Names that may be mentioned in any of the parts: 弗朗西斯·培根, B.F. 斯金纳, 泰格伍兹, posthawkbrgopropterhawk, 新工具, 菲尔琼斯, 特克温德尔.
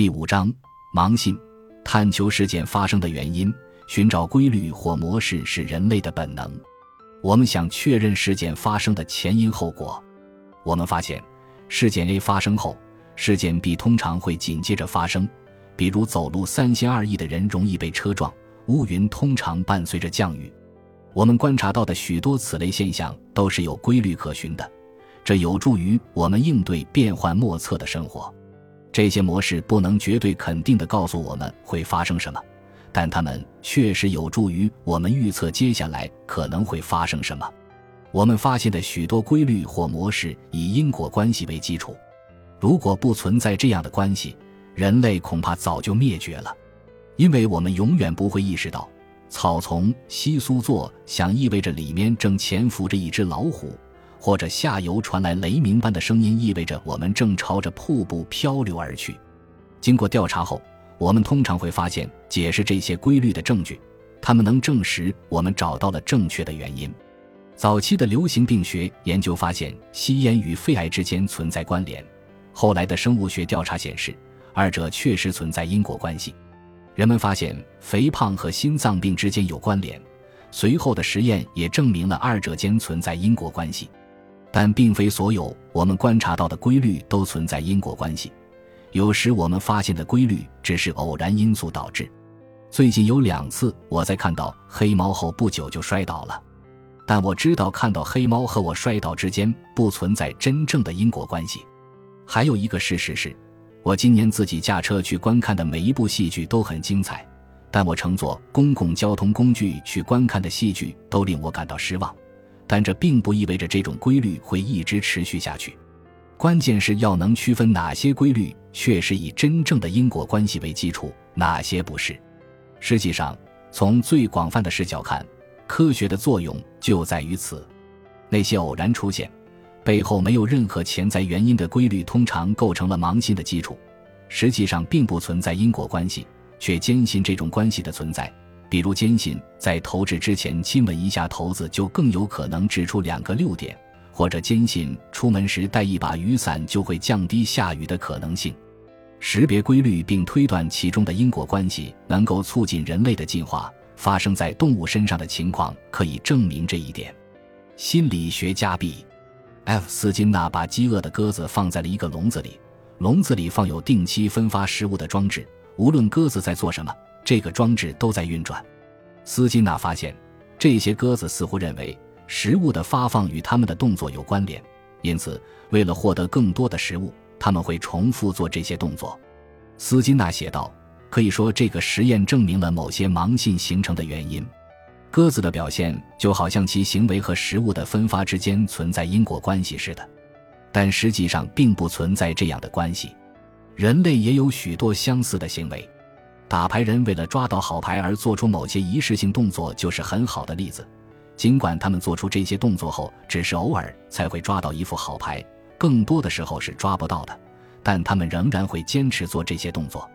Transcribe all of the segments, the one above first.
第5章盲信，探求事件发生的原因，寻找规律或模式是人类的本能。我们想确认事件发生的前因后果。我们发现，事件 A 发生后，事件 B 通常会紧接着发生，比如走路三心二意的人容易被车撞，乌云通常伴随着降雨。我们观察到的许多此类现象都是有规律可循的，这有助于我们应对变幻莫测的生活。这些模式不能绝对肯定地告诉我们会发生什么，但它们确实有助于我们预测接下来可能会发生什么。我们发现的许多规律或模式以因果关系为基础，如果不存在这样的关系，人类恐怕早就灭绝了，因为我们永远不会意识到，草丛窸窣作响意味着里面正潜伏着一只老虎，或者下游传来雷鸣般的声音意味着我们正朝着瀑布漂流而去。经过调查后，我们通常会发现解释这些规律的证据，它们能证实我们找到了正确的原因。早期的流行病学研究发现吸烟与肺癌之间存在关联，后来的生物学调查显示，二者确实存在因果关系。人们发现肥胖和心脏病之间有关联，随后的实验也证明了二者间存在因果关系。但并非所有我们观察到的规律都存在因果关系，有时我们发现的规律只是偶然因素导致。最近有2次我在看到黑猫后不久就摔倒了，但我知道看到黑猫和我摔倒之间不存在真正的因果关系。还有一个事实是，我今年自己驾车去观看的每一部戏剧都很精彩，但我乘坐公共交通工具去观看的戏剧都令我感到失望。但这并不意味着这种规律会一直持续下去，关键是要能区分哪些规律确实以真正的因果关系为基础，哪些不是。实际上，从最广泛的视角看，科学的作用就在于此。那些偶然出现、背后没有任何潜在原因的规律通常构成了盲信的基础，实际上并不存在因果关系，却坚信这种关系的存在。比如坚信在投掷之前亲吻一下骰子就更有可能掷出2个6点，或者坚信出门时带一把雨伞就会降低下雨的可能性。识别规律并推断其中的因果关系能够促进人类的进化，发生在动物身上的情况可以证明这一点。心理学家 B.F. 斯金纳把饥饿的鸽子放在了一个笼子里，笼子里放有定期分发食物的装置，无论鸽子在做什么，这个装置都在运转。斯金纳发现，这些鸽子似乎认为食物的发放与它们的动作有关联，因此为了获得更多的食物，它们会重复做这些动作。斯金纳写道，可以说这个实验证明了某些盲信形成的原因。鸽子的表现就好像其行为和食物的分发之间存在因果关系似的，但实际上并不存在这样的关系。人类也有许多相似的行为，打牌人为了抓到好牌而做出某些仪式性动作就是很好的例子，尽管他们做出这些动作后只是偶尔才会抓到一副好牌，更多的时候是抓不到的，但他们仍然会坚持做这些动作。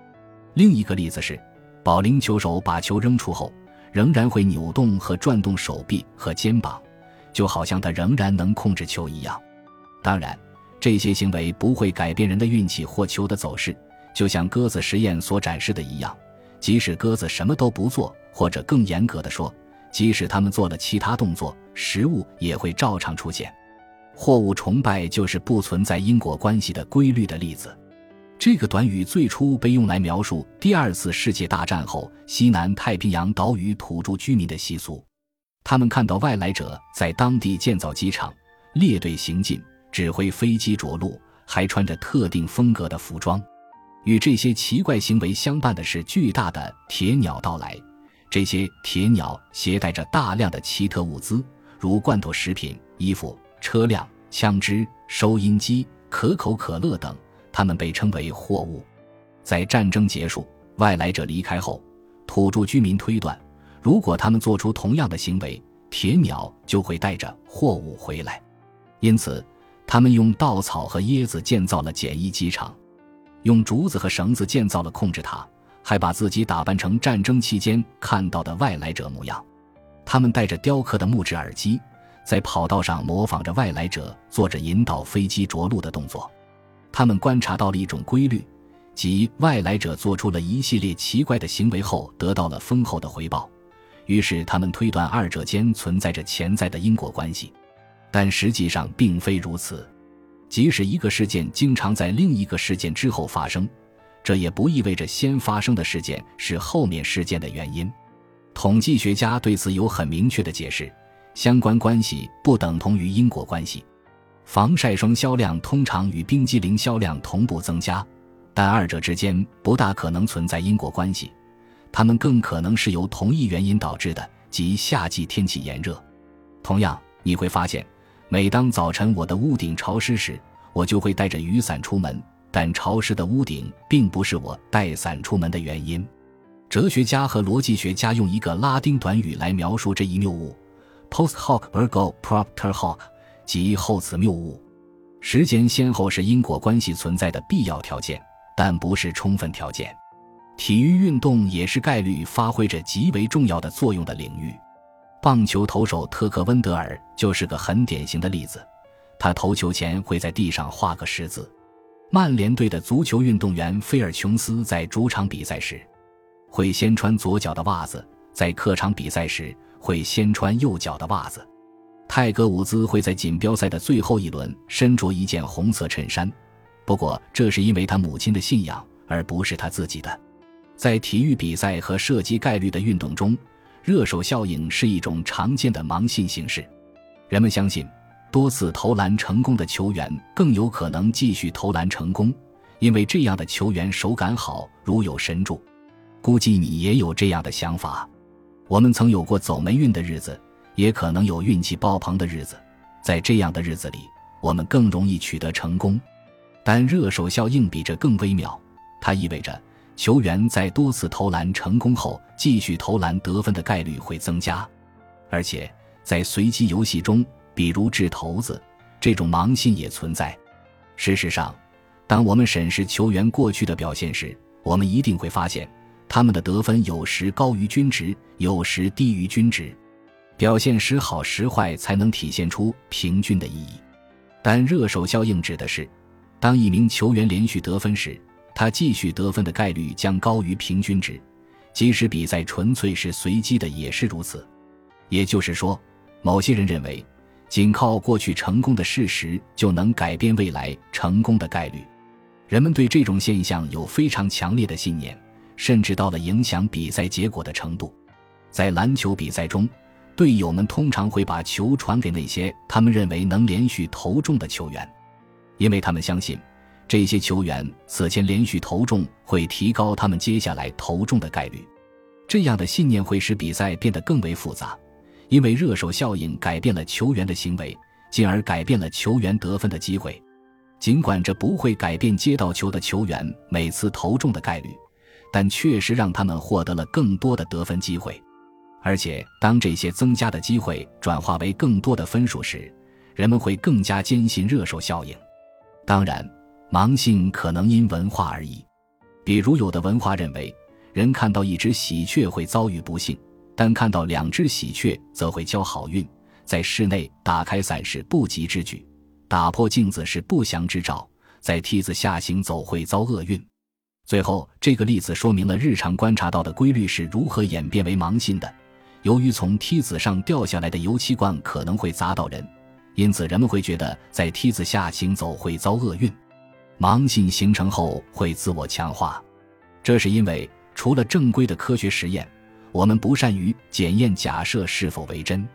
另一个例子是，保龄球手把球扔出后仍然会扭动和转动手臂和肩膀，就好像他仍然能控制球一样。当然，这些行为不会改变人的运气或球的走势，就像鸽子实验所展示的一样，即使鸽子什么都不做，或者更严格地说，即使他们做了其他动作，食物也会照常出现。货物崇拜就是不存在因果关系的规律的例子。这个短语最初被用来描述第2次世界大战后西南太平洋岛屿土著居民的习俗。他们看到外来者在当地建造机场，列队行进，指挥飞机着陆，还穿着特定风格的服装。与这些奇怪行为相伴的是巨大的铁鸟到来，这些铁鸟携带着大量的奇特物资，如罐头食品、衣服、车辆、枪支、收音机、可口可乐等，它们被称为货物。在战争结束、外来者离开后，土著居民推断，如果他们做出同样的行为，铁鸟就会带着货物回来，因此他们用稻草和椰子建造了简易机场，用竹子和绳子建造了控制塔，还把自己打扮成战争期间看到的外来者模样。他们戴着雕刻的木质耳机，在跑道上模仿着外来者做着引导飞机着陆的动作。他们观察到了一种规律，即外来者做出了一系列奇怪的行为后得到了丰厚的回报，于是他们推断二者间存在着潜在的因果关系，但实际上并非如此。即使一个事件经常在另一个事件之后发生，这也不意味着先发生的事件是后面事件的原因。统计学家对此有很明确的解释，相关关系不等同于因果关系。防晒霜销量通常与冰激凌销量同步增加，但二者之间不大可能存在因果关系，它们更可能是由同一原因导致的，即夏季天气炎热。同样，你会发现，每当早晨我的屋顶潮湿时，我就会带着雨伞出门，但潮湿的屋顶并不是我带伞出门的原因。哲学家和逻辑学家用一个拉丁短语来描述这一谬误 posthawkbrgopropterhawk， 即后此谬误。时间先后是因果关系存在的必要条件，但不是充分条件。体育运动也是概率发挥着极为重要的作用的领域。棒球投手特克温德尔就是个很典型的例子，他投球前会在地上画个十字。曼联队的足球运动员菲尔琼斯在主场比赛时会先穿左脚的袜子，在客场比赛时会先穿右脚的袜子。泰格伍兹会在锦标赛的最后一轮身着一件红色衬衫，不过这是因为他母亲的信仰，而不是他自己的。在体育比赛和涉及概率的运动中，热手效应是一种常见的盲信形式。人们相信，多次投篮成功的球员更有可能继续投篮成功，因为这样的球员手感好，如有神助。估计你也有这样的想法。我们曾有过走霉运的日子，也可能有运气爆棚的日子。在这样的日子里，我们更容易取得成功。但热手效应比这更微妙，它意味着球员在多次投篮成功后继续投篮得分的概率会增加。而且在随机游戏中，比如掷骰子，这种盲信也存在。事实上，当我们审视球员过去的表现时，我们一定会发现，他们的得分有时高于均值，有时低于均值。表现时好时坏才能体现出平均的意义。但热手效应指的是，当一名球员连续得分时，他继续得分的概率将高于平均值，即使比赛纯粹是随机的也是如此。也就是说，某些人认为仅靠过去成功的事实就能改变未来成功的概率。人们对这种现象有非常强烈的信念，甚至到了影响比赛结果的程度。在篮球比赛中，队友们通常会把球传给那些他们认为能连续投中的球员，因为他们相信这些球员此前连续投中会提高他们接下来投中的概率。这样的信念会使比赛变得更为复杂，因为热手效应改变了球员的行为，进而改变了球员得分的机会。尽管这不会改变接到球的球员每次投中的概率，但确实让他们获得了更多的得分机会。而且当这些增加的机会转化为更多的分数时，人们会更加坚信热手效应。当然，盲信可能因文化而异。比如有的文化认为，人看到一只喜鹊会遭遇不幸，但看到两只喜鹊则会交好运。在室内打开伞是不吉之举，打破镜子是不祥之兆，在梯子下行走会遭厄运。最后，这个例子说明了日常观察到的规律是如何演变为盲信的。由于从梯子上掉下来的油漆罐可能会砸到人，因此人们会觉得在梯子下行走会遭厄运。盲信形成后会自我强化，这是因为除了正规的科学实验，我们不善于检验假设是否为真。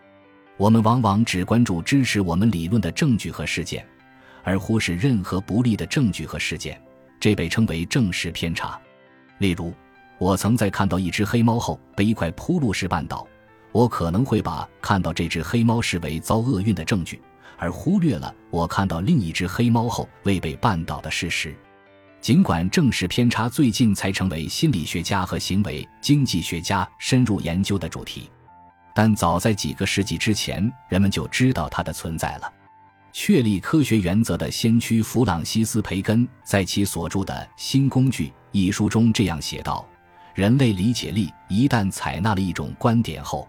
我们往往只关注支持我们理论的证据和事件，而忽视任何不利的证据和事件，这被称为证实偏差。例如，我曾在看到一只黑猫后被一块铺路石绊倒，我可能会把看到这只黑猫视为遭厄运的证据，而忽略了我看到另一只黑猫后未被绊倒的事实。尽管证实偏差最近才成为心理学家和行为经济学家深入研究的主题，但早在几个世纪之前，人们就知道它的存在了。确立科学原则的先驱弗朗西斯·培根在其所著的《新工具》一书中这样写道：人类理解力一旦采纳了一种观点后，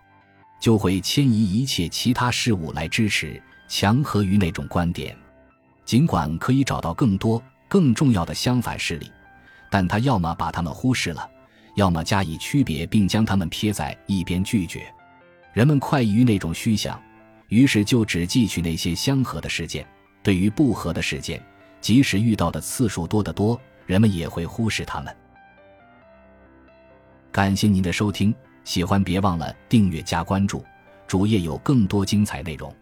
就会迁移一切其他事物来支持、强合于那种观点。尽管可以找到更多、更重要的相反事例，但他要么把它们忽视了，要么加以区别并将它们撇在一边拒绝。人们快于那种虚想，于是就只记取那些相合的事件，对于不合的事件，即使遇到的次数多得多，人们也会忽视它们。感谢您的收听，喜欢别忘了订阅加关注，主页有更多精彩内容。